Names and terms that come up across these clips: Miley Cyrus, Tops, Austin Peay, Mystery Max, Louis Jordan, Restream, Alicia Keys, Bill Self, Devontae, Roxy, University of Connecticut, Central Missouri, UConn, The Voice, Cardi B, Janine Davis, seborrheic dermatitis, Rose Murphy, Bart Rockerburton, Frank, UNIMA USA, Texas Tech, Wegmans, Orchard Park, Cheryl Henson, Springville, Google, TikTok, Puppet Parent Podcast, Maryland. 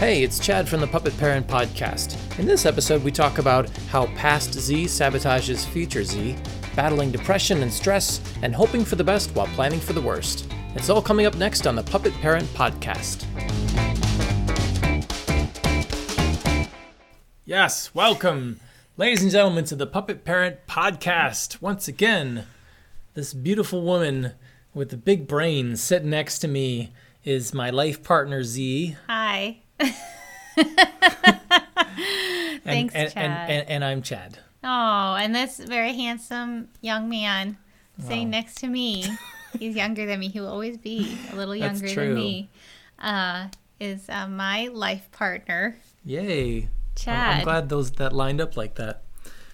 Hey, it's Chad from the Puppet Parent Podcast. In this episode, we talk about how past Z sabotages future Z, battling depression and stress, and hoping for the best while planning for the worst. It's all coming up next on the Puppet Parent Podcast. Yes, welcome, ladies and gentlemen, to the Puppet Parent Podcast. Once again, this beautiful woman with the big brain sitting next to me is my life partner, Z. Hi. Thanks, Chad. And I'm Chad. Oh, and this very handsome young man sitting next to me, he's younger than me. He will always be a little younger than me. Is my life partner. Yay, Chad. I'm glad that lined up like that.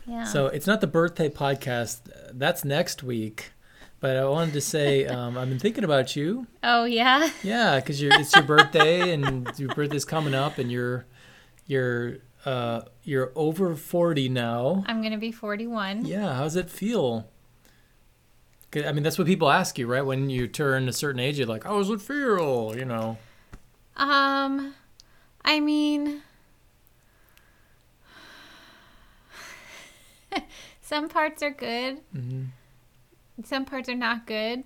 Yeah. So it's not the birthday podcast. That's next week. But I wanted to say, I've been thinking about you. Oh, yeah? Yeah, because it's your birthday, and your birthday's coming up, and you're over 40 now. I'm going to be 41. Yeah, how does it feel? I mean, that's what people ask you, right? When you turn a certain age, you're like, how does it feel, you know? I mean, some parts are good. Mm-hmm. Some parts are not good,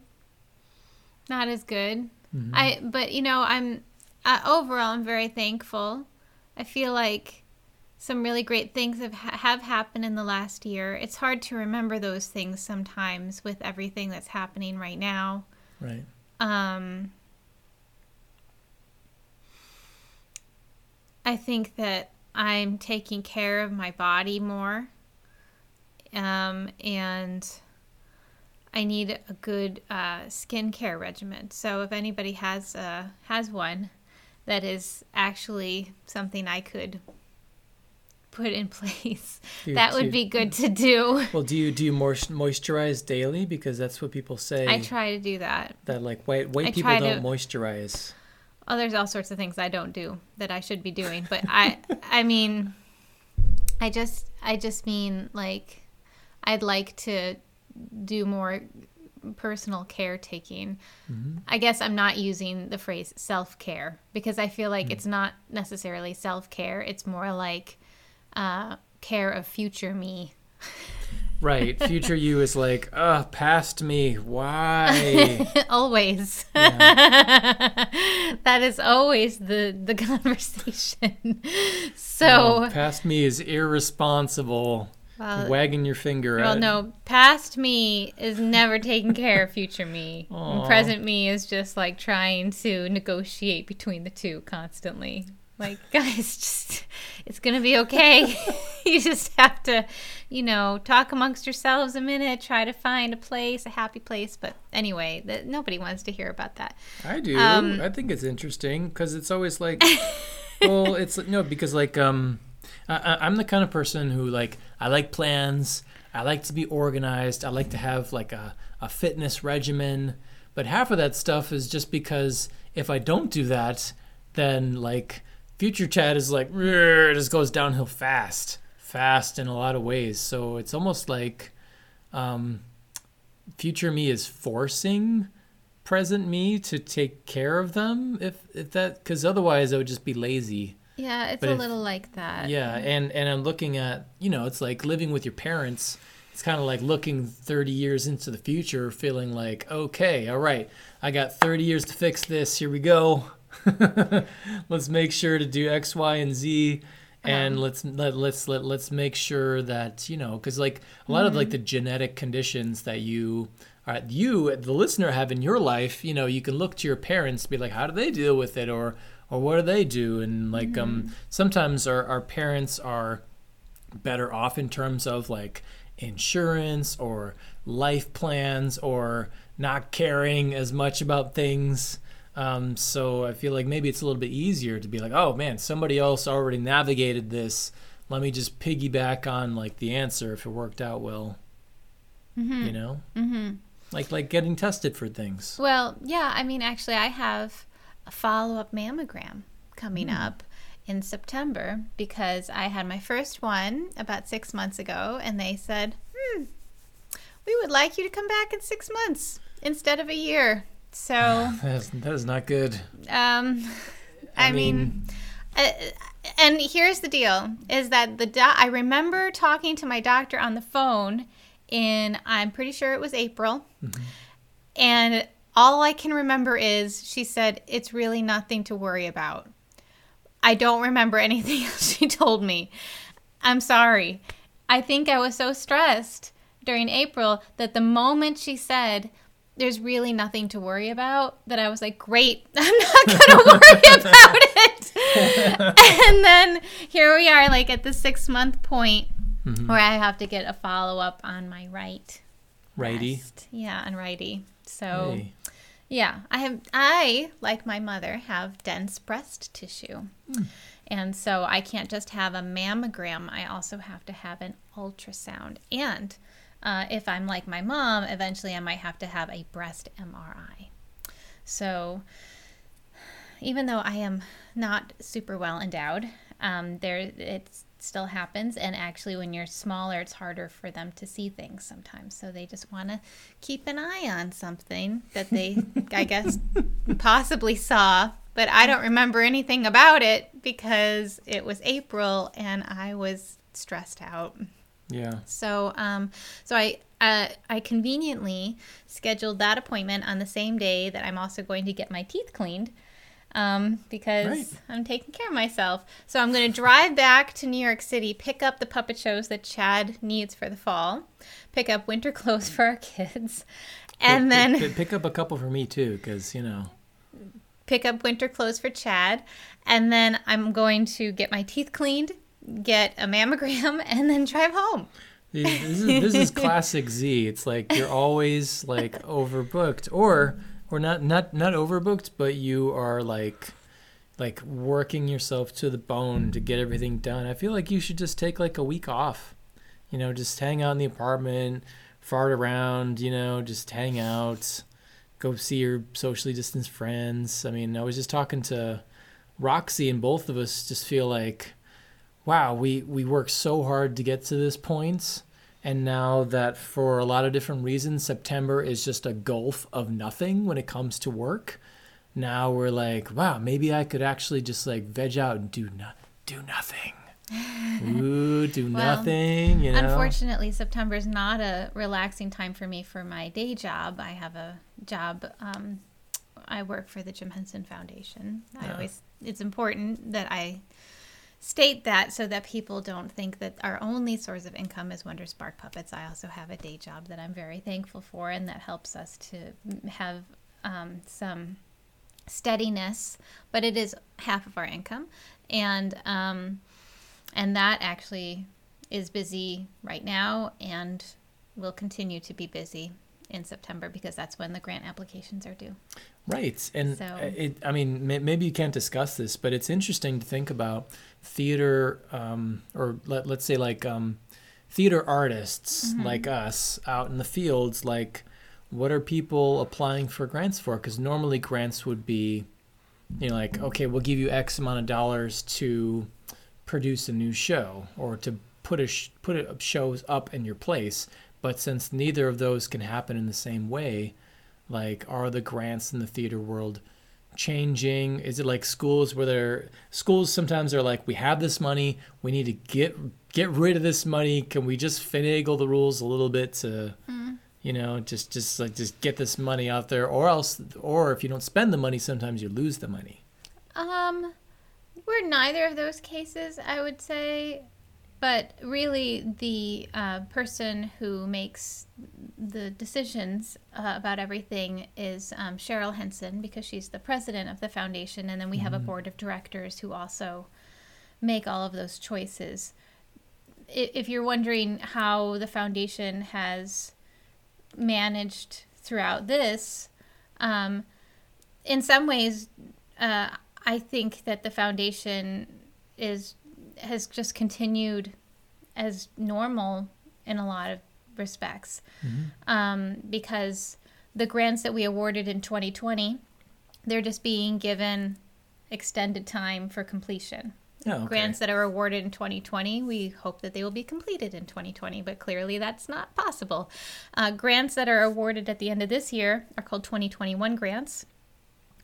not as good. Mm-hmm. But you know, overall, I'm very thankful. I feel like some really great things have happened in the last year. It's hard to remember those things sometimes with everything that's happening right now. Right. I think that I'm taking care of my body more, and I need a good skincare regimen. So if anybody has one, that is actually something I could put in place. That would be good to do. Well, do you moisturize daily? Because that's what people say. I try to do that. That like white people don't moisturize. Oh, there's all sorts of things I don't do that I should be doing. But I mean, I just mean like I'd like to do more personal caretaking. Mm-hmm. I guess I'm not using the phrase self-care because I feel like it's not necessarily self-care. It's more like care of future me. Right. Future you is like, past me. Why? Always. Yeah. That is always the conversation. So past me is irresponsible. Wagging your finger at it. Well, no, past me is never taking care of future me. And present me is just like trying to negotiate between the two constantly. Like, guys, it's going to be okay. You just have to, you know, talk amongst yourselves a minute, try to find a happy place. But anyway, nobody wants to hear about that. I do. I think it's interesting because it's always like, well, it's no, because like, I'm the kind of person who like, I like plans, I like to be organized, I like to have like a fitness regimen, but half of that stuff is just because if I don't do that, then like future Chad is like, it just goes downhill fast in a lot of ways. So it's almost like future me is forcing present me to take care of them if that, because otherwise I would just be lazy. Yeah, it's a little like that. Yeah, and I'm looking at, you know, it's like living with your parents. It's kind of like looking 30 years into the future, feeling like, okay, all right, I got 30 years to fix this. Here we go. Let's make sure to do X, Y, and Z, and let's make sure that, you know, because like a lot of like the genetic conditions that you, the listener, have in your life, you know, you can look to your parents, be like, how do they deal with it, or what do they do? And like, sometimes our parents are better off in terms of like insurance or life plans or not caring as much about things. So I feel like maybe it's a little bit easier to be like, oh man, somebody else already navigated this. Let me just piggyback on like the answer if it worked out well, you know, like getting tested for things. Well, yeah, I mean, actually I have a follow-up mammogram coming up in September because I had my first one about 6 months ago, and they said, we would like you to come back in 6 months instead of a year. So that is not good. I mean, And here's the deal, is that I remember talking to my doctor on the phone in, I'm pretty sure it was April, mm-hmm. and all I can remember is she said, it's really nothing to worry about. I don't remember anything else she told me. I'm sorry. I think I was so stressed during April that the moment she said, there's really nothing to worry about, that I was like, great, I'm not going to worry about it. And then here we are, like at the 6-month point, mm-hmm. where I have to get a follow-up on my right. Righty? Wrist. Yeah, on righty. So, hey. Yeah, I, like my mother, have dense breast tissue. Mm. And so I can't just have a mammogram. I also have to have an ultrasound. And if I'm like my mom, eventually I might have to have a breast MRI. So even though I am not super well endowed, it still happens. And actually when you're smaller, it's harder for them to see things sometimes. So they just want to keep an eye on something that they, I guess, possibly saw. But I don't remember anything about it because it was April and I was stressed out. Yeah. So, I conveniently scheduled that appointment on the same day that I'm also going to get my teeth cleaned, because I'm taking care of myself. So I'm going to drive back to New York City, pick up the puppet shows that Chad needs for the fall, pick up winter clothes for our kids, and then pick up a couple for me too, because pick up winter clothes for Chad, and then I'm going to get my teeth cleaned, get a mammogram, and then drive home. This is classic Z. It's like you're always like overbooked, or not overbooked, but you are like working yourself to the bone to get everything done. I feel like you should just take like a week off, just hang out in the apartment, fart around, just hang out. Go see your socially distanced friends. I mean, I was just talking to Roxy, and both of us just feel like, wow, we worked so hard to get to this point. And now that for a lot of different reasons, September is just a gulf of nothing when it comes to work. Now we're like, wow, maybe I could actually just like veg out and do nothing. Ooh, nothing. Unfortunately, September is not a relaxing time for me for my day job. I have a job. I work for the Jim Henson Foundation. It's important that I state that so that people don't think that our only source of income is Wonder Spark Puppets. I also have a day job that I'm very thankful for, and that helps us to have some steadiness. But it is half of our income, and that actually is busy right now and will continue to be busy in September because that's when the grant applications are due. Right. And so, maybe you can't discuss this, but it's interesting to think about theater or let's say like theater artists mm-hmm. like us out in the fields. Like, what are people applying for grants for? Because normally grants would be, like, okay, we'll give you X amount of dollars to produce a new show or to put shows up in your place. But since neither of those can happen in the same way, like, are the grants in the theater world changing? Is it like schools where schools sometimes are like, we have this money, we need to get rid of this money. Can we just finagle the rules a little bit to, just get this money out there, or if you don't spend the money, sometimes you lose the money. We're neither of those cases, I would say, but really the person who makes the decisions about everything is Cheryl Henson, because she's the president of the foundation, and then we have a board of directors who also make all of those choices. If you're wondering how the foundation has managed throughout this, in some ways, I think that the foundation has just continued as normal in a lot of respects, because the grants that we awarded in 2020, they're just being given extended time for completion. Oh, okay. Grants that are awarded in 2020, we hope that they will be completed in 2020, but clearly that's not possible. Grants that are awarded at the end of this year are called 2021 grants.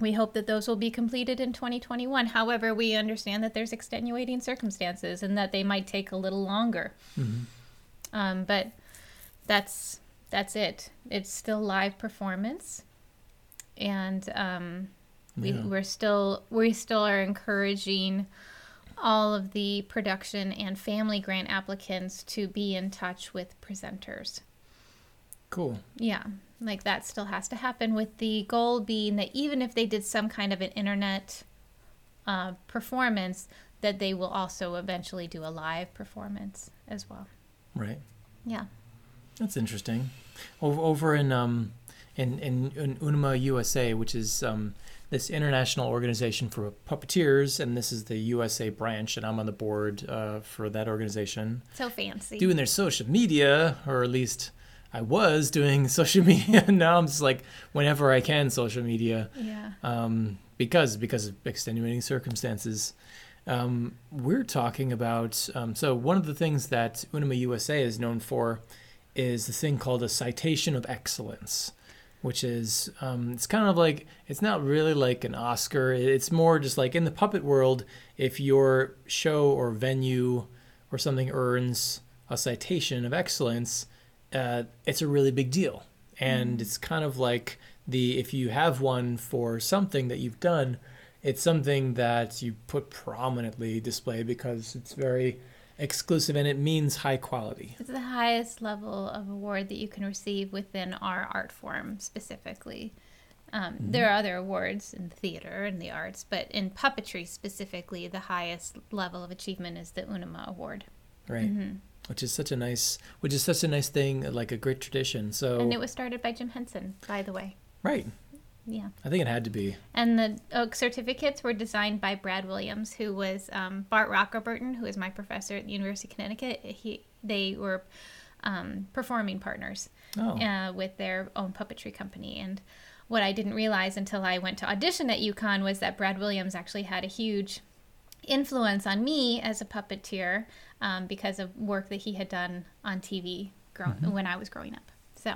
We hope that those will be completed in 2021. However, we understand that there's extenuating circumstances and that they might take a little longer. Mm-hmm. But that's it. It's still live performance, and we still are encouraging all of the production and family grant applicants to be in touch with presenters. Cool. Yeah. Like, that still has to happen, with the goal being that even if they did some kind of an internet performance, that they will also eventually do a live performance as well. Right. Yeah. That's interesting. Over in UNIMA USA, which is this international organization for puppeteers, and this is the USA branch, and I'm on the board for that organization. So fancy. Doing their social media, or at least... I was doing social media. Now I'm just like, whenever I can, social media. Yeah. Because of extenuating circumstances. We're talking about, so one of the things that UNIMA USA is known for is this thing called a citation of excellence, which is, it's kind of like, it's not really like an Oscar. It's more just like in the puppet world, if your show or venue or something earns a citation of excellence, it's a really big deal. And it's kind of like if you have one for something that you've done, it's something that you put prominently display because it's very exclusive and it means high quality. It's the highest level of award that you can receive within our art form specifically. There are other awards in theater and the arts, but in puppetry specifically, the highest level of achievement is the UNIMA Award. Right. Mm-hmm. Which is such a nice thing, like a great tradition. And it was started by Jim Henson, by the way. Right. Yeah. I think it had to be. And the oak certificates were designed by Brad Williams, who was Bart Rockerburton, who is my professor at the University of Connecticut. They were performing partners with their own puppetry company. And what I didn't realize until I went to audition at UConn was that Brad Williams actually had a huge influence on me as a puppeteer because of work that he had done on TV when I was growing up. So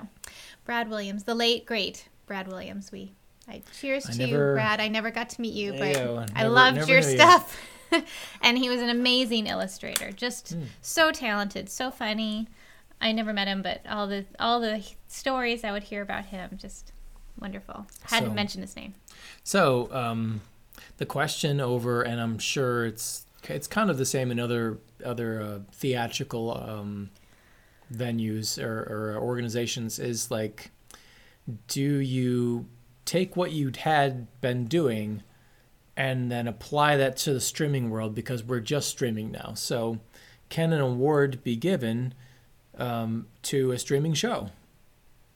Brad Williams, the late great Brad Williams, cheers to you, Brad. I never got to meet you, but I loved your stuff. And he was an amazing illustrator, just so talented, so funny. I never met him, but all the stories I would hear about him, just wonderful. Hadn't mentioned his name. So, the question over, and I'm sure it's kind of the same in other theatrical venues or organizations, is like, do you take what you had been doing and then apply that to the streaming world, because we're just streaming now? So can an award be given to a streaming show?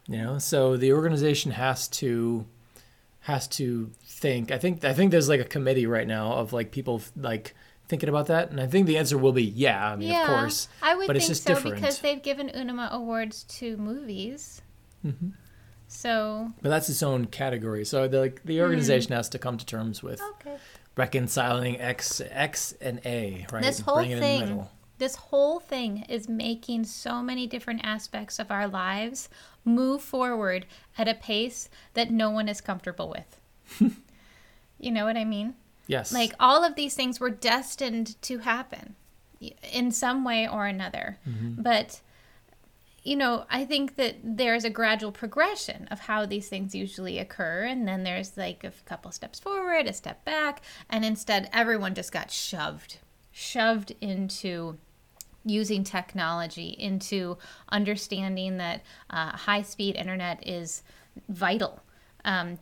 You know, so the organization has to think. I think there's like a committee right now of like people like thinking about that, and I think the answer will be of course. I would, but it's just different because they've given UNIMA awards to movies. Mm-hmm. So, but that's its own category. So the organization has to come to terms with reconciling X and A. Right. This whole thing is making so many different aspects of our lives move forward at a pace that no one is comfortable with. You know what I mean? Yes. Like, all of these things were destined to happen in some way or another. Mm-hmm. But, you know, I think that there's a gradual progression of how these things usually occur. And then there's like a couple steps forward, a step back. And instead, everyone just got shoved into using technology, into understanding that high-speed internet is vital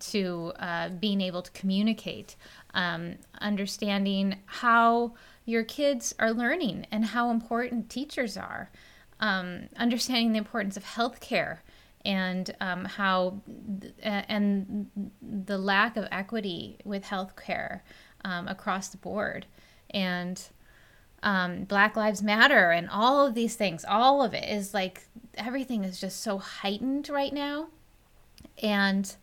to being able to communicate, understanding how your kids are learning and how important teachers are, understanding the importance of healthcare and how the lack of equity with healthcare across the board, and Black Lives Matter and all of these things. All of it is like, everything is just so heightened right now. And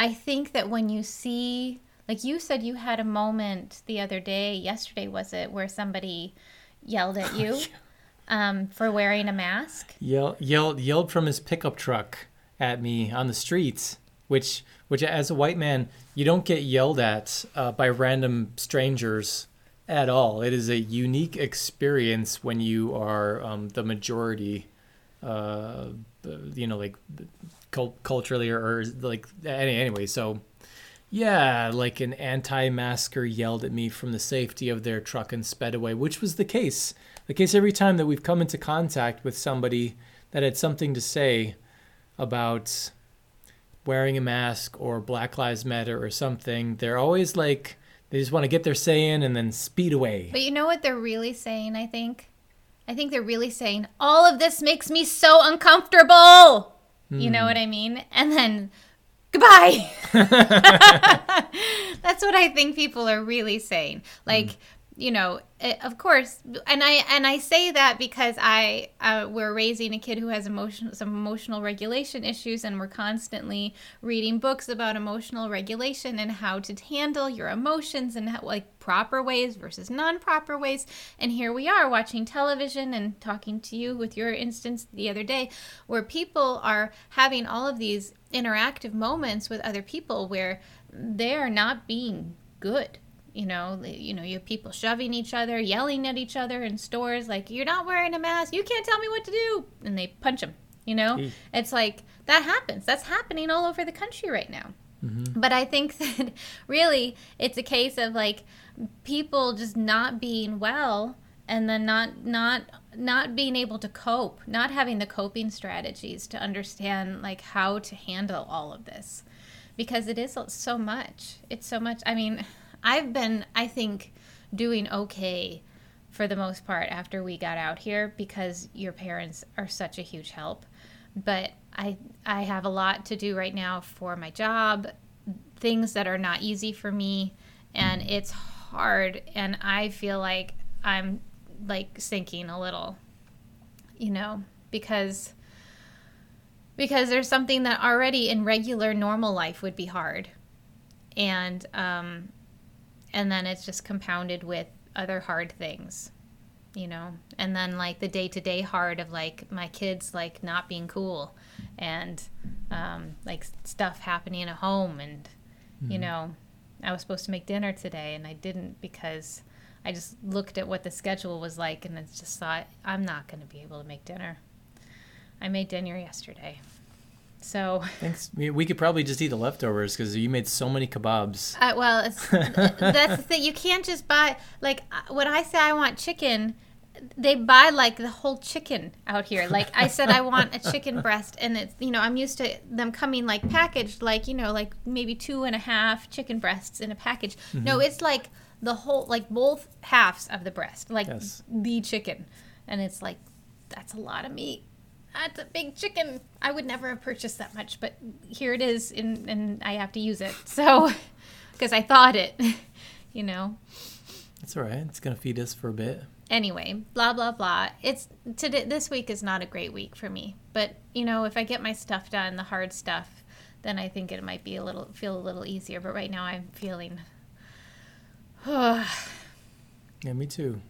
I think that when you see, like you said, you had a moment the other day, yesterday was it, where somebody yelled at you for wearing a mask? Yelled from his pickup truck at me on the streets. which as a white man, you don't get yelled at by random strangers at all. It is a unique experience when you are the majority, culturally or like anyway. So yeah, like an anti-masker yelled at me from the safety of their truck and sped away, which was the case. The case every time that we've come into contact with somebody that had something to say about wearing a mask or Black Lives Matter or something, they're always like, they just want to get their say in and then speed away. But you know what they're really saying, I think? I think they're really saying, all of this makes me so uncomfortable. Mm. You know what I mean? And then, goodbye. That's what I think people are really saying. Like, you know, it, of course, and I say that because we're raising a kid who has some emotional regulation issues, and we're constantly reading books about emotional regulation and how to handle your emotions and how, like, proper ways versus non-proper ways. And here we are watching television and talking to you with your instance the other day, where people are having all of these interactive moments with other people where they are not being good. You know, you have people shoving each other, yelling at each other in stores, like, you're not wearing a mask, you can't tell me what to do, and they punch them, you know? Mm. It's like, that happens. That's happening all over the country right now. Mm-hmm. But I think that really it's a case of, like, people just not being well and then not being able to cope, not having the coping strategies to understand, like, how to handle all of this. Because it is so much. It's so much. I mean, I've been, I think, doing okay for the most part after we got out here because your parents are such a huge help. But I have a lot to do right now for my job, things that are not easy for me, and it's hard, and I feel like I'm, like, sinking a little, you know, because there's something that already in regular normal life would be hard. And then it's just compounded with other hard things, you know? And then, like, the day-to-day hard of, like, my kids, like, not being cool and, like, stuff happening at home. And, you know, I was supposed to make dinner today and I didn't because I just looked at what the schedule was like and I just thought, I'm not going to be able to make dinner. I made dinner yesterday. So thanks. We could probably just eat the leftovers because you made so many kebabs. Well, that's the thing. You can't just buy, like, when I say I want chicken, they buy, like, the whole chicken out here. Like, I said I want a chicken breast, and it's, you know, I'm used to them coming, like, packaged, like, you know, like maybe 2.5 chicken breasts in a package. Mm-hmm. No, it's like the whole, like, both halves of the breast, like, yes, the chicken, and it's like, that's a lot of meat. That's a big chicken. I would never have purchased that much, but here it is, and I have to use it. So, because I thawed it, you know. It's all right. It's going to feed us for a bit. Anyway, blah, blah, blah. It's today. This week is not a great week for me. But, you know, if I get my stuff done, the hard stuff, then I think it might be feel a little easier. But right now I'm feeling, yeah, me too.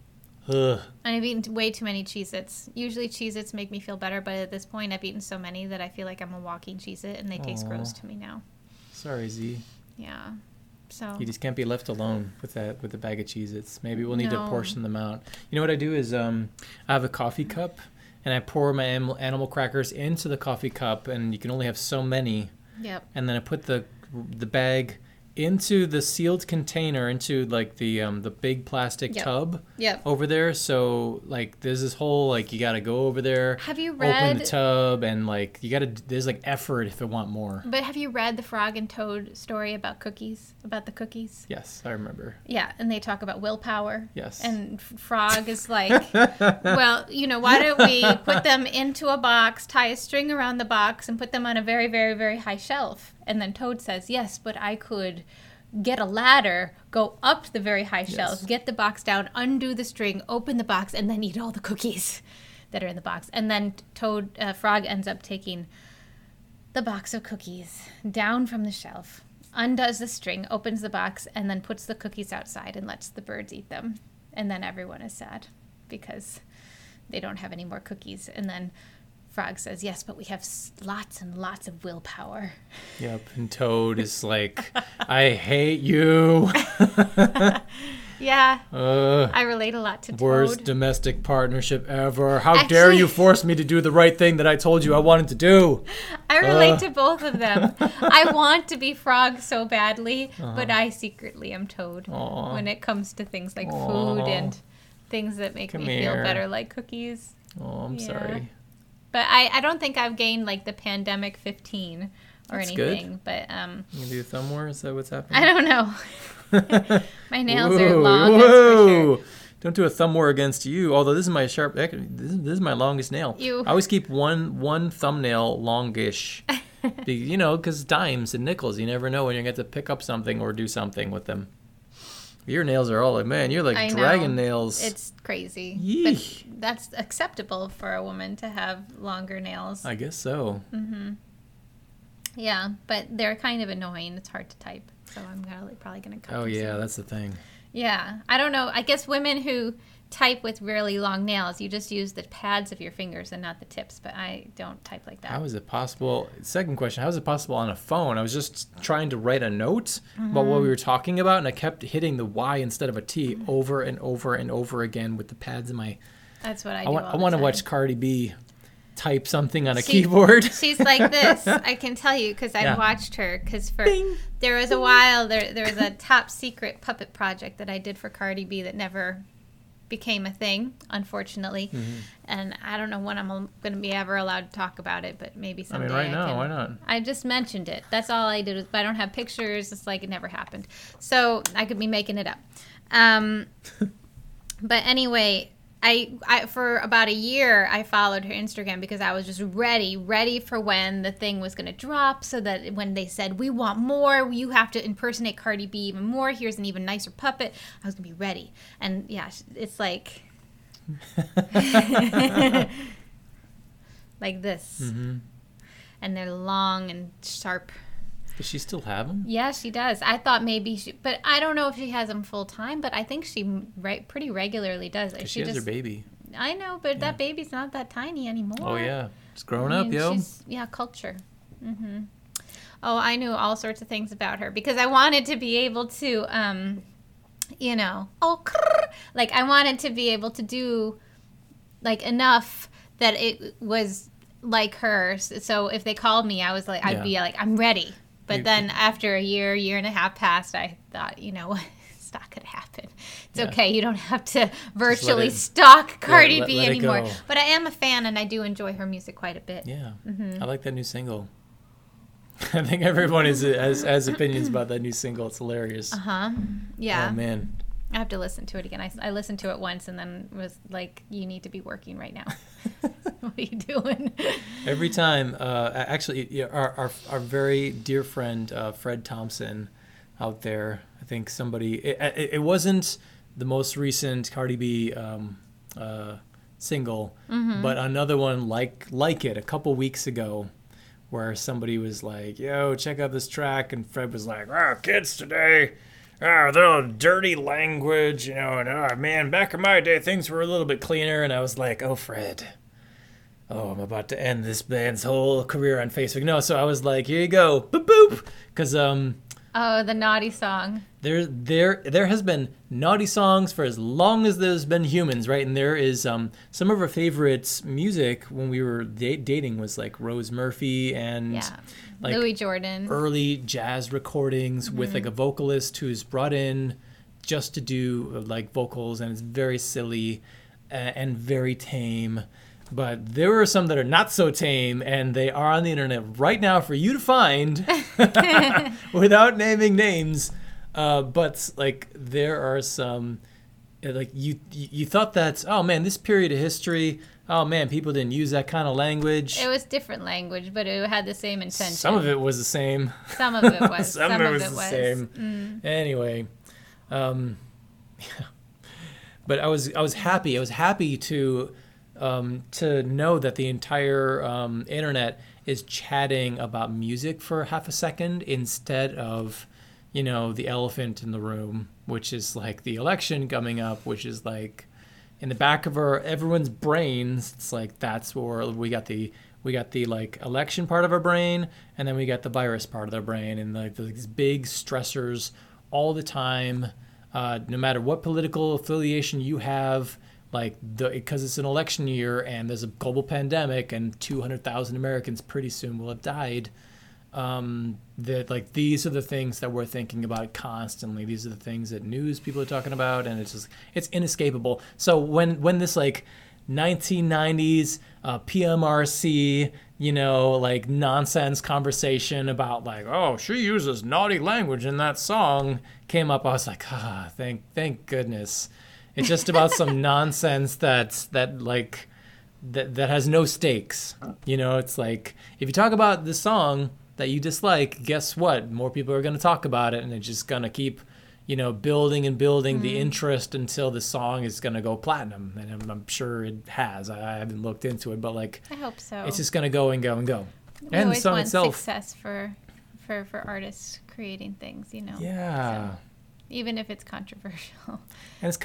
Ugh. And I've eaten way too many Cheez-Its. Usually Cheez-Its make me feel better, but at this point I've eaten so many that I feel like I'm a walking Cheez-It, and they taste gross to me now. Sorry, Z. Yeah. So you just can't be left alone with the bag of Cheez-Its. Maybe we'll need to portion them out. You know what I do is I have a coffee cup, and I pour my animal crackers into the coffee cup, and you can only have so many. Yep. And then I put the bag into the sealed container, into, like, the big plastic tub over there. So, like, there's this whole, like, you got to go over there, open the tub, and, like, you got to, there's, like, effort if they want more. But have you read the Frog and Toad story about the cookies? Yes, I remember. Yeah, and they talk about willpower. Yes. And Frog is like, well, you know, why don't we put them into a box, tie a string around the box, and put them on a very, very, very high shelf? And then Toad says, yes, but I could get a ladder, go up the very high shelf, get the box down, undo the string, open the box, and then eat all the cookies that are in the box. And then Frog ends up taking the box of cookies down from the shelf, undoes the string, opens the box, and then puts the cookies outside and lets the birds eat them. And then everyone is sad because they don't have any more cookies. And then Frog says, yes, but we have lots and lots of willpower. Yep, and Toad is like, I hate you. Yeah, I relate a lot to Toad. Worst domestic partnership ever. How dare you force me to do the right thing that I told you I wanted to do? I relate to both of them. I want to be Frog so badly, but I secretly am Toad when it comes to things like food and things that make me feel better, like cookies. Oh, I'm sorry. But I don't think I've gained, like, the pandemic 15 or That's anything. Good. But you do thumb war? Is that what's happening? I don't know. My nails are long. Whoa! Sure. Don't do a thumb war against you. Although this is my sharp. This is my longest nail. Ew. I always keep one thumbnail longish. You know, because dimes and nickels, you never know when you're going to have to pick up something or do something with them. Your nails are all like, man, you're like dragon nails. It's crazy. Yeesh. But that's acceptable for a woman to have longer nails. I guess so. Mm-hmm. Yeah, but they're kind of annoying. It's hard to type, so I'm probably going to cut them. Oh, yeah, that's the thing. Yeah. I don't know. I guess women who type with really long nails, you just use the pads of your fingers and not the tips, but I don't type like that. How is it possible? Second question, how is it possible on a phone? I was just trying to write a note about what we were talking about, and I kept hitting the Y instead of a T over and over and over again with the pads in my... That's what I do. I want to watch Cardi B type something on a keyboard. She's like this. I can tell you because I've watched her. Because there was a while, there was a top secret puppet project that I did for Cardi B that never... became a thing, unfortunately, and I don't know when I'm going to be ever allowed to talk about it, but maybe someday. I mean, right now, why not? I just mentioned it. That's all I did. I don't have pictures. It's like it never happened, so I could be making it up. But anyway, I for about a year I followed her Instagram because I was just ready for when the thing was going to drop, so that when they said we want more, you have to impersonate Cardi B even more, here's an even nicer puppet, I was going to be ready. And yeah, it's like like this. And they're long and sharp. Does she still have them? Yeah, she does. I thought maybe she... But I don't know if she has them full-time, but I think she pretty regularly does. Because she has her baby. I know, but that baby's not that tiny anymore. Oh, yeah. It's grown up, yo. Yeah, culture. Mm-hmm. Oh, I knew all sorts of things about her because I wanted to be able to, you know... Oh, like, I wanted to be able to do, like, enough that it was like her. So if they called me, I was like, I'd be like, I'm ready. But then after a year and a half passed, I thought, you know, it's not going to happen. It's okay. You don't have to virtually stalk Cardi B anymore. But I am a fan, and I do enjoy her music quite a bit. Yeah. Mm-hmm. I like that new single. I think everyone has opinions about that new single. It's hilarious. Uh-huh. Yeah. Oh, man. I have to listen to it again. I listened to it once and then was like, you need to be working right now. What are you doing? Every time, actually, our very dear friend, Fred Thompson out there, I think somebody, it wasn't the most recent Cardi B single, but another one like it a couple weeks ago, where somebody was like, yo, check out this track. And Fred was like, oh, kids today. Oh, they're dirty language, you know, and man, back in my day, things were a little bit cleaner, and I was like, oh, Fred, I'm about to end this band's whole career on Facebook. No, so I was like, here you go, boop, boop, because, Oh, the naughty song. There has been naughty songs for as long as there's been humans, right? And there is some of our favorites music when we were dating was like Rose Murphy and like Louis Jordan. Early jazz recordings with like a vocalist who's brought in just to do like vocals, and it's very silly and very tame. But there are some that are not so tame, and they are on the internet right now for you to find without naming names. But, like, there are some, like, you thought that's, oh, man, this period of history, oh, man, people didn't use that kind of language. It was different language, but it had the same intention. Some of it was the same. Some of it was. some of it was the same. Anyway, yeah. But I was happy. I was happy to know that the entire internet is chatting about music for half a second instead of, you know, the elephant in the room, which is like the election coming up, which is like in the back of her everyone's brains, it's like that's where we got the like election part of our brain, and then we got the virus part of their brain, and like these big stressors all the time, no matter what political affiliation you have, like because it's an election year and there's a global pandemic and 200,000 Americans pretty soon will have died. That like these are the things that we're thinking about constantly. These are the things that news people are talking about, and it's just it's inescapable. So when this like 1990s PMRC, you know, like nonsense conversation about like, oh, she uses naughty language in that song came up, I was like, ah, thank goodness. It's just about some nonsense that has no stakes. You know, it's like if you talk about the song that you dislike, guess what? More people are going to talk about it, and it's just going to keep, you know, building and building the interest until the song is going to go platinum. And I'm sure it has. I haven't looked into it, but like I hope so. It's just going to go and go and go. We and the song want itself. Success for artists creating things, you know. Yeah. So, even if it's controversial. And it's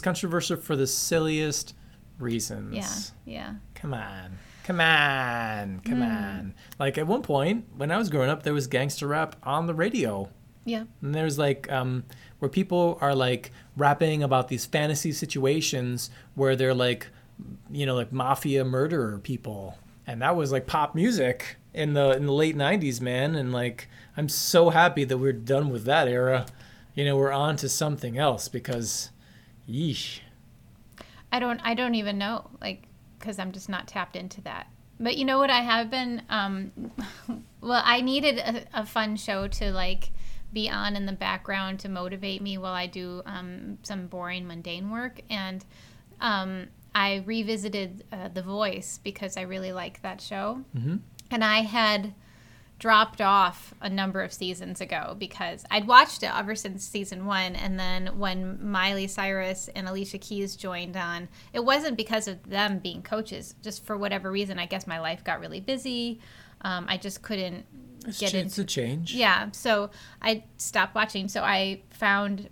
controversial for the silliest reasons. Yeah. Come on. Like at one point when I was growing up, there was gangster rap on the radio. Yeah. And there's like where people are like rapping about these fantasy situations where they're like, you know, like mafia murderer people. And that was like pop music in the late 90s, man. And like I'm so happy that we're done with that era. You know, we're on to something else because yeesh. I don't even know, like, because I'm just not tapped into that. But you know what I have been, well, I needed a fun show to, like, be on in the background to motivate me while I do some boring, mundane work. And I revisited The Voice because I really liked that show. Mm-hmm. And I had dropped off a number of seasons ago because I'd watched it ever since season one, and then when Miley Cyrus and Alicia Keys joined on, it wasn't because of them being coaches, just for whatever reason. I guess my life got really busy. I just couldn't get into it. It's a change. Yeah, so I stopped watching. So I found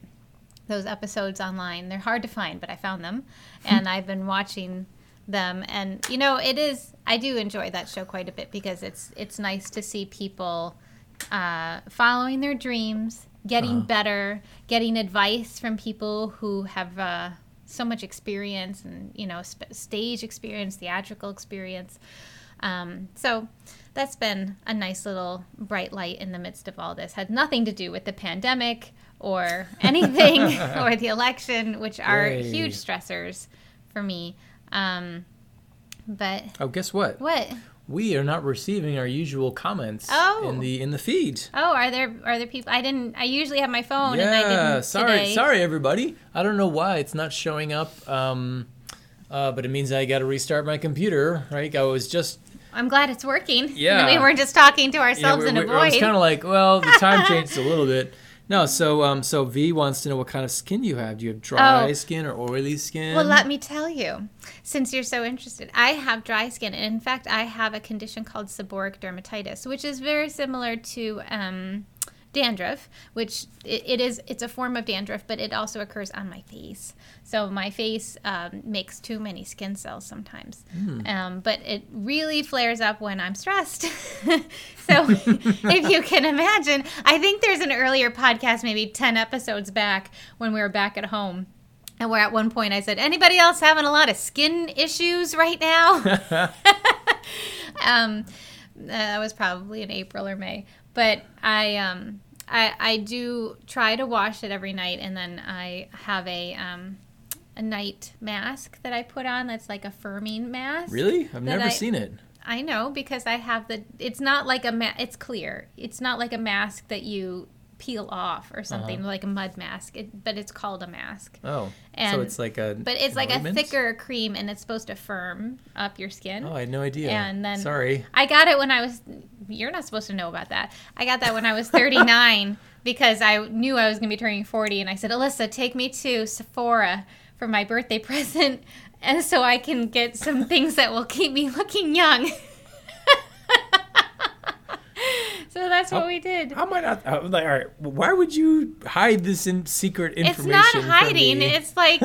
those episodes online. They're hard to find, but I found them, and I've been watching them, and you know, it is. I do enjoy that show quite a bit because it's nice to see people following their dreams, getting better, getting advice from people who have so much experience and, you know, stage experience, theatrical experience. So that's been a nice little bright light in the midst of all this. Had nothing to do with the pandemic or anything or the election, which are huge stressors for me. But oh, guess what? What? We are not receiving our usual comments in the feed. Oh, are there people? I usually have my phone and I didn't. Sorry everybody. I don't know why it's not showing up. But it means I got to restart my computer, right? I'm glad it's working. Yeah. We weren't just talking to ourselves in a void. I was kind of like, well, the time changed a little bit. No, so V wants to know what kind of skin you have. Do you have dry skin or oily skin? Well, let me tell you, since you're so interested, I have dry skin. And in fact, I have a condition called seborrheic dermatitis, which is very similar to dandruff, which it's a form of dandruff, but it also occurs on my face. So my face makes too many skin cells sometimes. But it really flares up when I'm stressed. So if you can imagine, I think there's an earlier podcast, maybe 10 episodes back, when we were back at home. And where at one point I said, anybody else having a lot of skin issues right now? That was probably in April or May. But I do try to wash it every night, and then I have a night mask that I put on that's like a firming mask. Really? I've never seen it. I know, because I have it's not like it's clear. It's not like a mask that you peel off or something, like a mud mask, but it's called a mask. Oh, and so it's like a... But it's like a thicker cream, and it's supposed to firm up your skin. Oh, I had no idea. And then... Sorry. I got it when I was... You're not supposed to know about that. I got that when I was 39 because I knew I was going to be turning 40, and I said, Alyssa, take me to Sephora for my birthday present, and so I can get some things that will keep me looking young. So that's what we did. How am I not? I'm like, all right, why would you hide this secret information? It's not hiding. It's like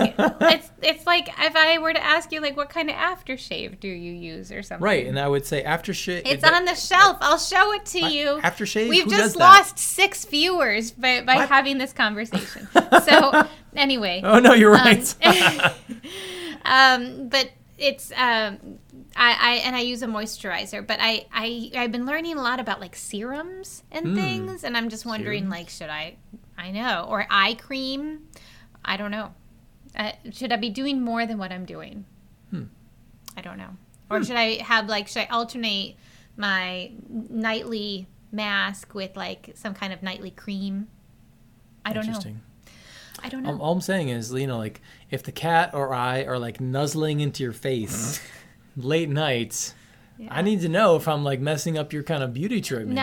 it's like if I were to ask you, like, what kind of aftershave do you use or something? Right, and I would say aftershave. It's on the shelf. I'll show it to you. Aftershave. We've just lost 6 viewers by having this conversation. So anyway. Oh no, you're right. But it's. I use a moisturizer, but I've been learning a lot about like serums and things, and I'm just wondering like should I know, or eye cream, I don't know, should I be doing more than what I'm doing? I don't know, or should I alternate my nightly mask with like some kind of nightly cream? I don't know. I don't know. All I'm saying is, you know, like if the cat or I are like nuzzling into your face. Late nights, yeah. I need to know if I'm like messing up your kind of beauty treatments.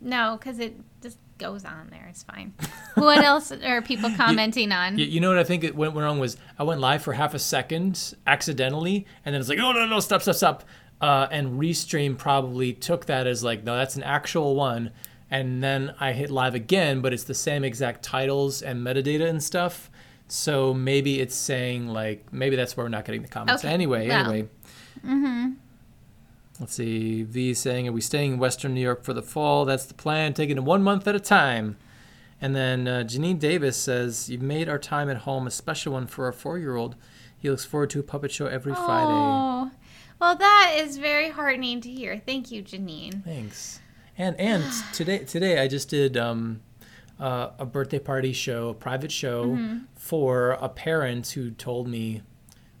No, because it just goes on there. It's fine. What else are people commenting on? You know what I think it went wrong was I went live for half a second accidentally, and then it's like, oh, no, stop. And Restream probably took that as like, no, that's an actual one. And then I hit live again, but it's the same exact titles and metadata and stuff. So maybe it's saying like, maybe that's where we're not getting the comments. Okay. Anyway. Mm-hmm. Let's see. V saying, are we staying in Western New York for the fall? That's the plan. Taking it 1 month at a time. And then Janine Davis says, you've made our time at home a special one for our 4-year-old. He looks forward to a puppet show every Friday. Oh, well, that is very heartening to hear. Thank you, Janine. Thanks. And today I just did a birthday party show, a private show for a parent who told me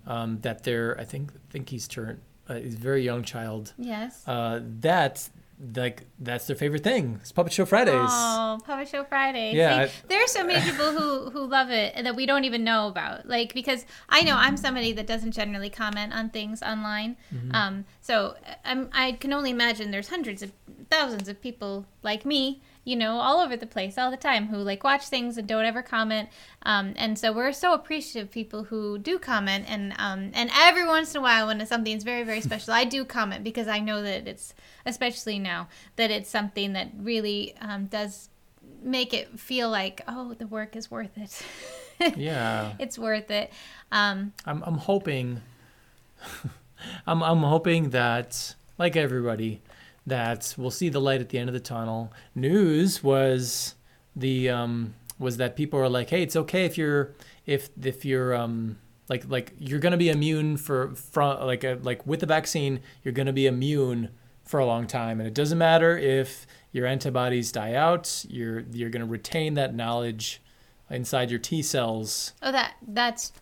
that they're, I think he's turned, he's a very young child. Yes. That's their favorite thing. It's Puppet Show Fridays. Oh, Puppet Show Fridays. Yeah. See, there are so many people who love it that we don't even know about. Like, because I know I'm somebody that doesn't generally comment on things online. Mm-hmm. So I can only imagine there's hundreds of thousands of people like me, you know, all over the place, all the time, who like watch things and don't ever comment. And so we're so appreciative of people who do comment. And every once in a while, when something's very, very special, I do comment, because I know that it's, especially now, that it's something that really does make it feel like, oh, the work is worth it. Yeah, it's worth it. I'm hoping, I'm hoping that, like everybody, that we'll see the light at the end of the tunnel. News was the was that people are like, hey, it's okay if you're like you're gonna be immune for with the vaccine, you're gonna be immune for a long time, and it doesn't matter if your antibodies die out, you're gonna retain that knowledge inside your T cells. Oh, that's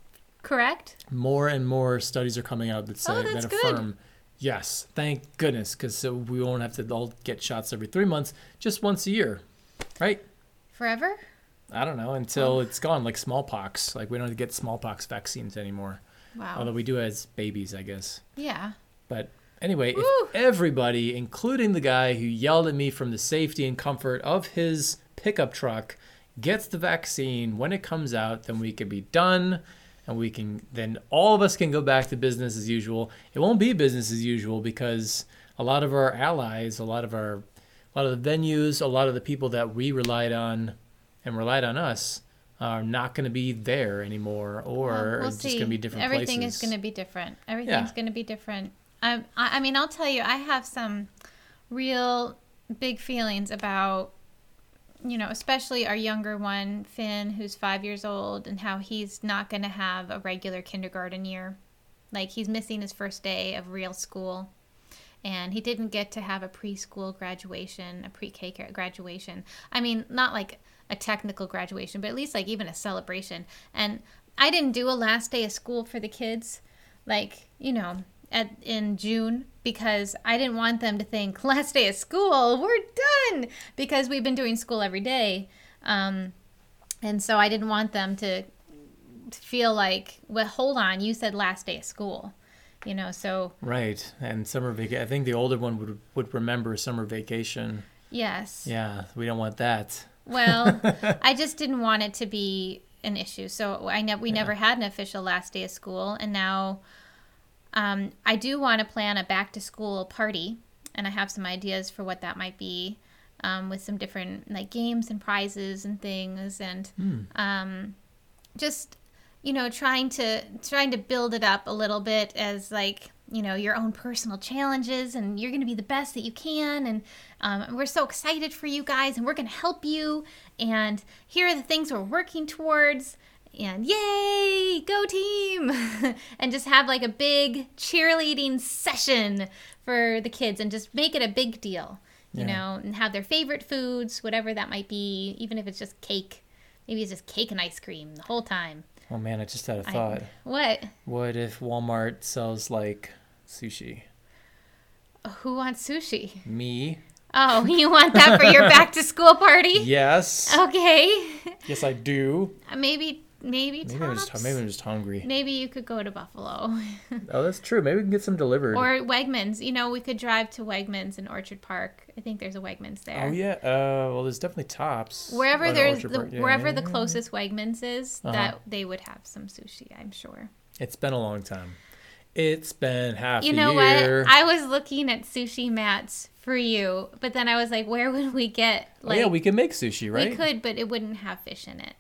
correct. More and more studies are coming out that say that affirm. Good. Yes, thank goodness, because we won't have to all get shots every 3 months, just once a year, right? Forever? I don't know, until it's gone, like smallpox. Like, we don't have to get smallpox vaccines anymore. Wow. Although we do as babies, I guess. Yeah. But anyway, if everybody, including the guy who yelled at me from the safety and comfort of his pickup truck, gets the vaccine when it comes out, then we could be done. And we can, then all of us can go back to business as usual. It won't be business as usual, because a lot of our allies, a lot of the venues, a lot of the people that we relied on and relied on us are not going to be there anymore, or we'll just going to be different places. Everything is going to be different. Everything's going to be different. I mean, I'll tell you, I have some real big feelings about, you know, especially our younger one, Finn, who's 5 years old, and how he's not going to have a regular kindergarten year. Like, he's missing his first day of real school, and he didn't get to have a preschool graduation, a pre-K graduation. I mean, not like a technical graduation, but at least like even a celebration. And I didn't do a last day of school for the kids, like, you know, in June, because I didn't want them to think, last day of school, we're done, because we've been doing school every day. And so I didn't want them to feel like, well, hold on, you said last day of school, you know, so. Right. And summer vacation, I think the older one would remember summer vacation. Yes. Yeah. We don't want that. Well, I just didn't want it to be an issue. So we never had an official last day of school. And now, I do want to plan a back-to-school party, and I have some ideas for what that might be. with some different like games and prizes and things, and just, you know, trying to build it up a little bit as like, you know, your own personal challenges, and you're going to be the best that you can. And we're so excited for you guys, and we're going to help you. And here are the things we're working towards. And yay, go team! And just have like a big cheerleading session for the kids and just make it a big deal, you know, and have their favorite foods, whatever that might be, even if it's just cake. Maybe it's just cake and ice cream the whole time. Oh man, I just had a thought. What? What if Walmart sells like sushi? Who wants sushi? Me. Oh, you want that for your back to school party? Yes. Okay. Yes, I do. Maybe Tops. Maybe I'm just hungry. Maybe you could go to Buffalo. Oh, that's true. Maybe we can get some delivered. Or Wegmans. You know, we could drive to Wegmans in Orchard Park. I think there's a Wegmans there. Oh yeah. Well, there's definitely Tops. Wherever there's the closest Wegmans is, that they would have some sushi, I'm sure. It's been a long time. It's been half a year. You know what? I was looking at sushi mats for you, but then I was like, where would we get? Like, oh, yeah, we could make sushi, right? We could, but it wouldn't have fish in it.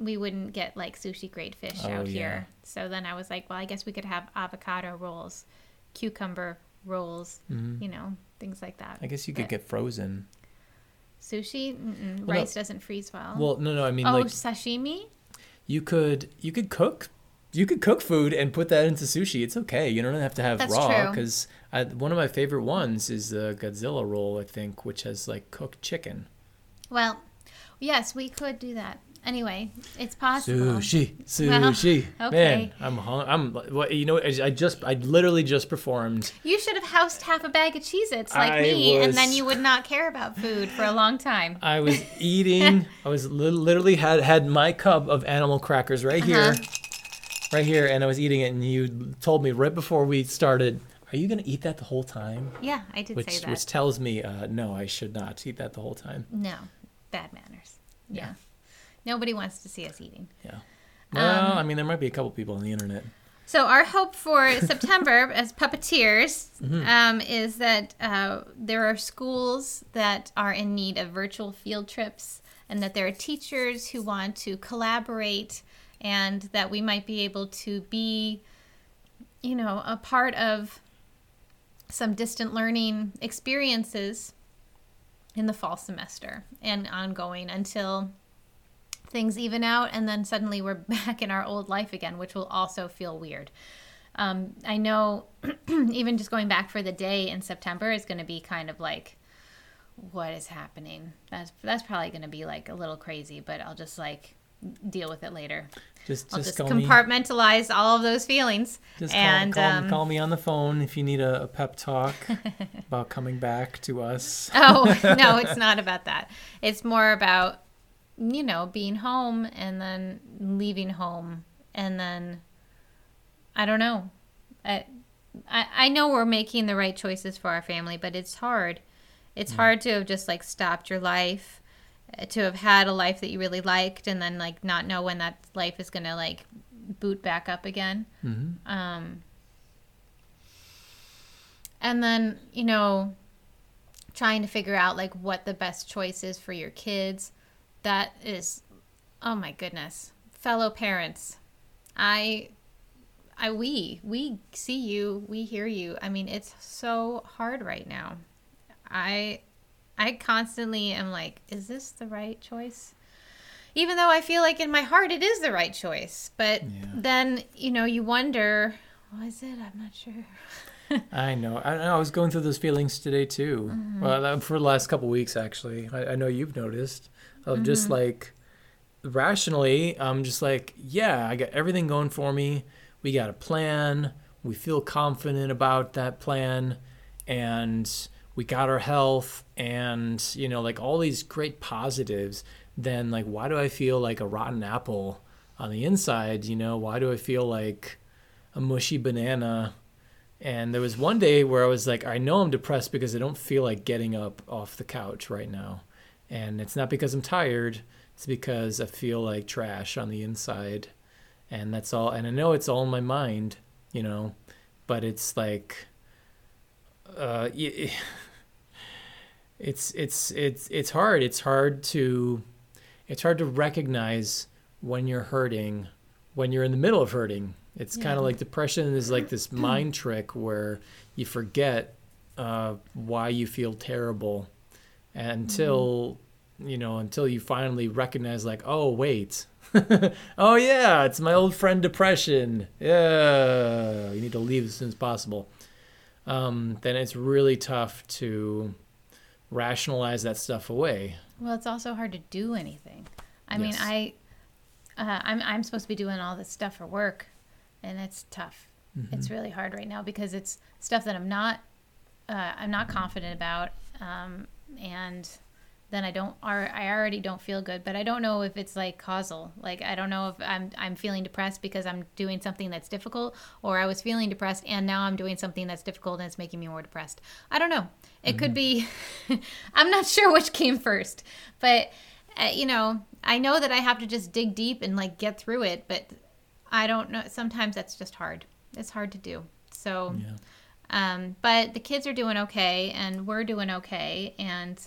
We wouldn't get like sushi grade fish here. So then I was like, well, I guess we could have avocado rolls, cucumber rolls, you know, things like that. I guess you could get frozen. Sushi? Well, rice doesn't freeze well. Well, no, I mean sashimi? You could cook. You could cook food and put that into sushi. It's okay. You don't have to have raw, because one of my favorite ones is the Godzilla roll, I think, which has like cooked chicken. Well, yes, we could do that. Anyway, it's possible. Sushi. Well, okay. Man, I'm well, you know, I literally just performed. You should have housed half a bag of Cheez-Its and then you would not care about food for a long time. I was eating. I was literally had my cup of animal crackers right here, and I was eating it, and you told me right before we started, are you going to eat that the whole time? Yeah, I did say that. Which tells me, no, I should not eat that the whole time. No, bad manners. Yeah. Nobody wants to see us eating. Yeah. Well, I mean, there might be a couple people on the internet. So our hope for September as puppeteers is that there are schools that are in need of virtual field trips, and that there are teachers who want to collaborate, and that we might be able to be, you know, a part of some distant learning experiences in the fall semester and ongoing until things even out, and then suddenly we're back in our old life again, which will also feel weird. I know even just going back for the day in September is going to be kind of like, what is happening? That's probably going to be like a little crazy, but I'll just like deal with it later. Just compartmentalize all of those feelings. Just call me on the phone if you need a pep talk about coming back to us. Oh, no, it's not about that. It's more about, you know, being home and then leaving home, and then I don't know. I know we're making the right choices for our family, but it's hard. It's hard to have just like stopped your life, to have had a life that you really liked, and then like not know when that life is gonna like boot back up again. And then, you know, trying to figure out like what the best choice is for your kids. That is, oh my goodness, fellow parents, we see you, we hear you. I mean, it's so hard right now. I constantly am like, is this the right choice? Even though I feel like in my heart it is the right choice, but then, you know, you wonder, is it? I'm not sure. I know. I was going through those feelings today too. Well, for the last couple of weeks, actually. I know you've noticed. Of just like rationally, I'm just like, yeah, I got everything going for me. We got a plan. We feel confident about that plan, and we got our health, and you know, like all these great positives. Then like, why do I feel like a rotten apple on the inside? You know, why do I feel like a mushy banana? And there was one day where I was like, I know I'm depressed because I don't feel like getting up off the couch right now. And it's not because I'm tired. It's because I feel like trash on the inside. And that's all. And I know it's all in my mind, you know, but it's like, it's hard. It's hard to recognize when you're hurting, when you're in the middle of hurting. It's kind of like depression is like this mind trick where you forget why you feel terrible until, until you finally recognize, like, oh, wait. Oh, yeah, it's my old friend depression. Yeah, you need to leave as soon as possible. Then it's really tough to rationalize that stuff away. Well, it's also hard to do anything. I mean, I'm supposed to be doing all this stuff for work, and it's tough. Mm-hmm. It's really hard right now because it's stuff that I'm not confident about, and then I already don't feel good. But I don't know if it's like causal. Like, I don't know if I'm feeling depressed because I'm doing something that's difficult, or I was feeling depressed and now I'm doing something that's difficult and it's making me more depressed. I don't know. It could be. I'm not sure which came first, but I know that I have to just dig deep and like get through it. But I don't know. Sometimes that's just hard. It's hard to do. So, but the kids are doing okay and we're doing okay. And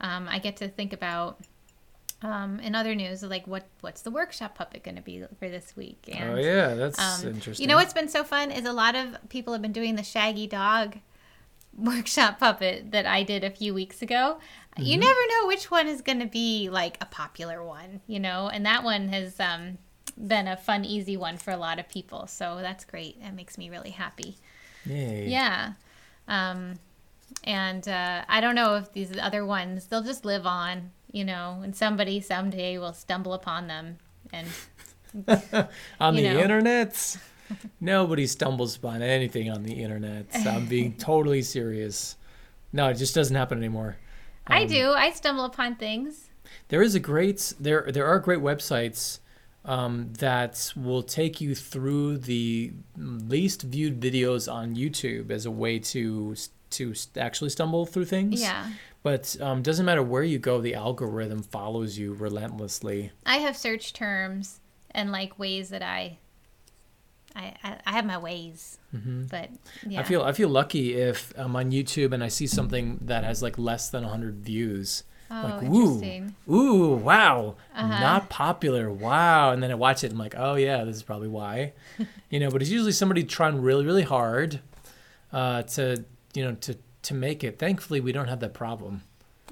I get to think about, in other news, like what's the workshop puppet going to be for this week? And, that's interesting. You know what's been so fun is a lot of people have been doing the Shaggy Dog workshop puppet that I did a few weeks ago. Mm-hmm. You never know which one is going to be like a popular one, and that one has been a fun, easy one for a lot of people. So that's great. That makes me really happy. Yay. Yeah. And I don't know if these other ones, they'll just live on, and somebody someday will stumble upon them. And on the internet. Nobody stumbles upon anything on the internet. So I'm being totally serious. No, it just doesn't happen anymore. I do. I stumble upon things. There are great websites that will take you through the least viewed videos on YouTube as a way to actually stumble through things. Yeah. But doesn't matter where you go, the algorithm follows you relentlessly. I have search terms and like ways that I have my ways, but yeah. I feel lucky if I'm on YouTube and I see something that has like less than 100 views. Oh, like, interesting. Ooh, wow, not popular, wow. And then I watch it and I'm like, oh yeah, this is probably why. But it's usually somebody trying really, really hard to make it. Thankfully, we don't have that problem.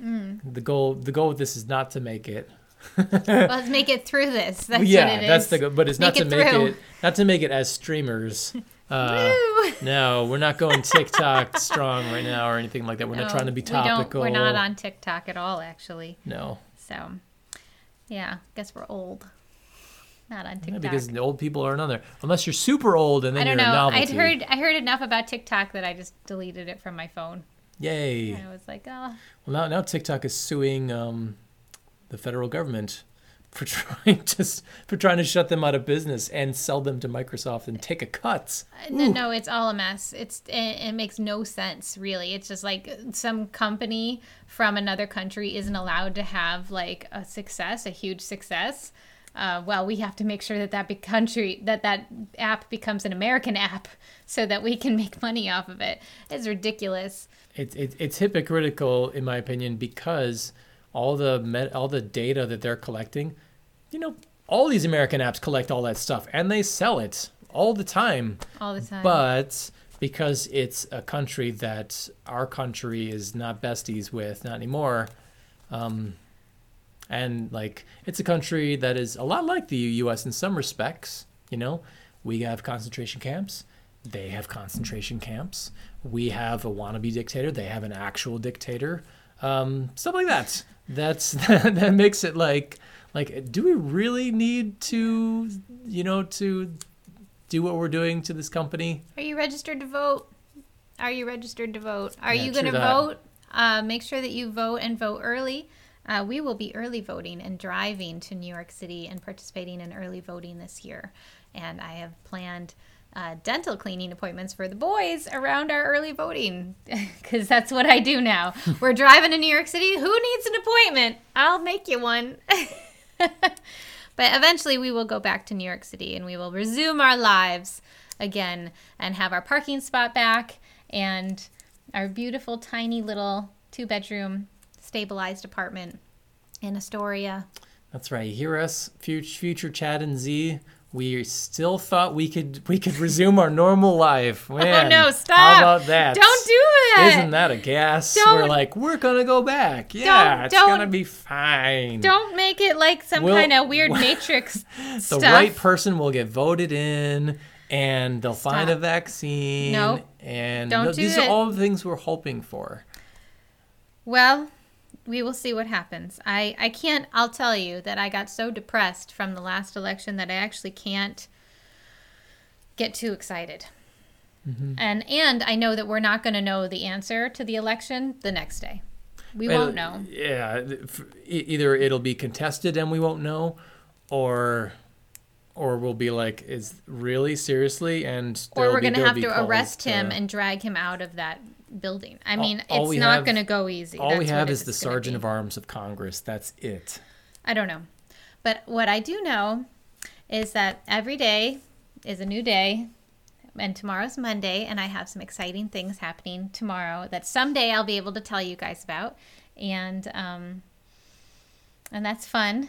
Mm. The goal with this is not to make it. Let's make it through this. That's what it is. That's the goal. But it's not to make it as streamers. No, we're not going TikTok strong right now or anything like that. We're not trying to be topical. We're not on TikTok at all, actually. No. So, yeah, guess we're old. Not on TikTok. Yeah, because the old people aren't on there, unless you're super old and then you're a novelty. I heard enough about TikTok that I just deleted it from my phone. Yay! And I was like, oh. Well, now TikTok is suing the federal government for trying to shut them out of business and sell them to Microsoft and take a cut. No, it's all a mess. It makes no sense, really. It's just like some company from another country isn't allowed to have like a huge success. We have to make sure that app becomes an American app so that we can make money off of it. It's ridiculous. It's hypocritical, in my opinion, because all the data that they're collecting, all these American apps collect all that stuff and they sell it all the time. But because it's a country that our country is not besties with, not anymore, and like it's a country that is a lot like the U.S. in some respects. We have concentration camps. They have concentration camps. We have a wannabe dictator. They have an actual dictator. Stuff like that. That makes it like, do we really need to do what we're doing to this company? Are you registered to vote? Are you going to vote? Make sure that you vote and vote early. We will be early voting and driving to New York City and participating in early voting this year. And I have planned dental cleaning appointments for the boys around our early voting, because that's what I do now. We're driving to New York City. Who needs an appointment? I'll make you one. But eventually we will go back to New York City and we will resume our lives again and have our parking spot back and our beautiful tiny little 2-bedroom stabilized apartment in Astoria. That's right. You hear us, future Chad and Z. We still thought we could resume our normal life. Man, oh no! Stop! How about that? Don't do it! Isn't that a gas? Don't, we're like, we're gonna go back. Yeah, it's gonna be fine. Don't make it like some kind of weird Matrix stuff. The right person will get voted in, and they'll find a vaccine. Nope. And don't do these it. Are all the things we're hoping for. Well, we will see what happens. I can't, I'll tell you that I got so depressed from the last election that I actually can't get too excited. Mm-hmm. And I know that we're not going to know the answer to the election the next day. We won't know. Yeah. Either it'll be contested and we won't know, or we'll be like, is really seriously? And or we're going to have to arrest him and drag him out of that building. I mean, it's not going to go easy. All we have is the Sergeant of Arms of Congress. That's it. I don't know. But what I do know is that every day is a new day, and tomorrow's Monday, and I have some exciting things happening tomorrow that someday I'll be able to tell you guys about. And that's fun.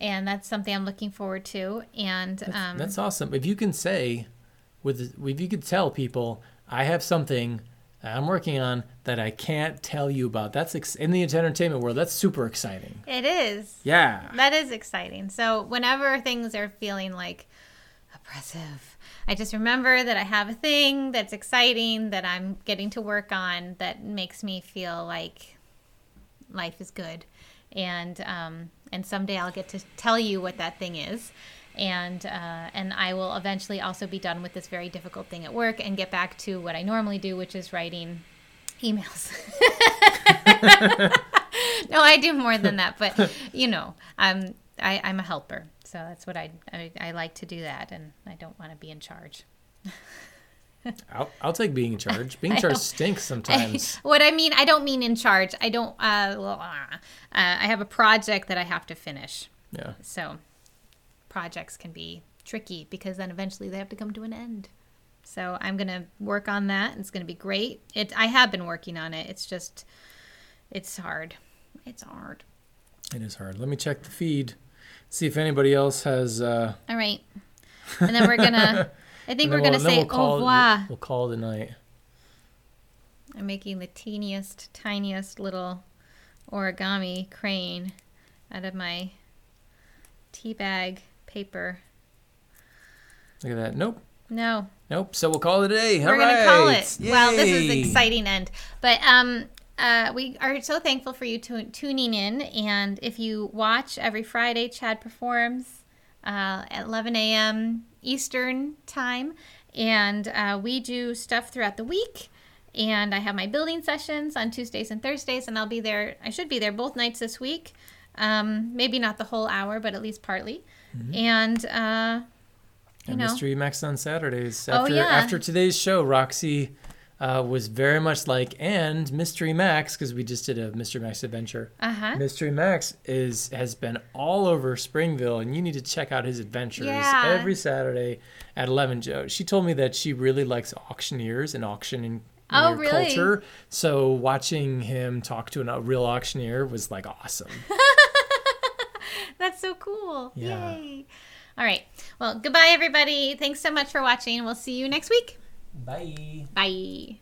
And that's something I'm looking forward to. And that's awesome. If you can say, if you could tell people, I have something I'm working on that I can't tell you about. That's in the entertainment world. That's super exciting. It is. Yeah. That is exciting. So whenever things are feeling like oppressive, I just remember that I have a thing that's exciting that I'm getting to work on that makes me feel like life is good. And someday I'll get to tell you what that thing is. And I will eventually also be done with this very difficult thing at work and get back to what I normally do, which is writing emails. No, I do more than that, but you know, I'm a helper, so that's what I like to do that, and I don't want to be in charge. I'll take being in charge. Being in charge stinks sometimes. I don't mean in charge. I don't. I have a project that I have to finish. Yeah. So projects can be tricky because then eventually they have to come to an end. So I'm going to work on that. It's going to be great. I have been working on it. It's just, it's hard. It's hard. It is hard. Let me check the feed, see if anybody else has. All right. And then we're going to. I think we're going to say au revoir. We'll call it a night. I'm making the teeniest, tiniest little origami crane out of my tea bag paper. Look at that. Nope. No. Nope. So we'll call it a day. We're going to call it. Yay. Well, this is an exciting end. But we are so thankful for you tuning in. And if you watch every Friday, Chad performs at 11 a.m., Eastern time, and we do stuff throughout the week, and I have my building sessions on Tuesdays and Thursdays, and I'll be there. I should be there both nights this week, maybe not the whole hour, but at least partly. Mm-hmm. And Mystery Max on Saturdays. After today's show, Roxy was very much like, and Mystery Max, because we just did a Mystery Max adventure. Uh-huh. Mystery Max has been all over Springville, and you need to check out his adventures every Saturday at 11. Joe, she told me that she really likes auctioneers and auctioning culture, so watching him talk to a real auctioneer was like awesome. That's so cool. Yeah. Yay. All right. Well, goodbye, everybody. Thanks so much for watching. We'll see you next week. Bye. Bye.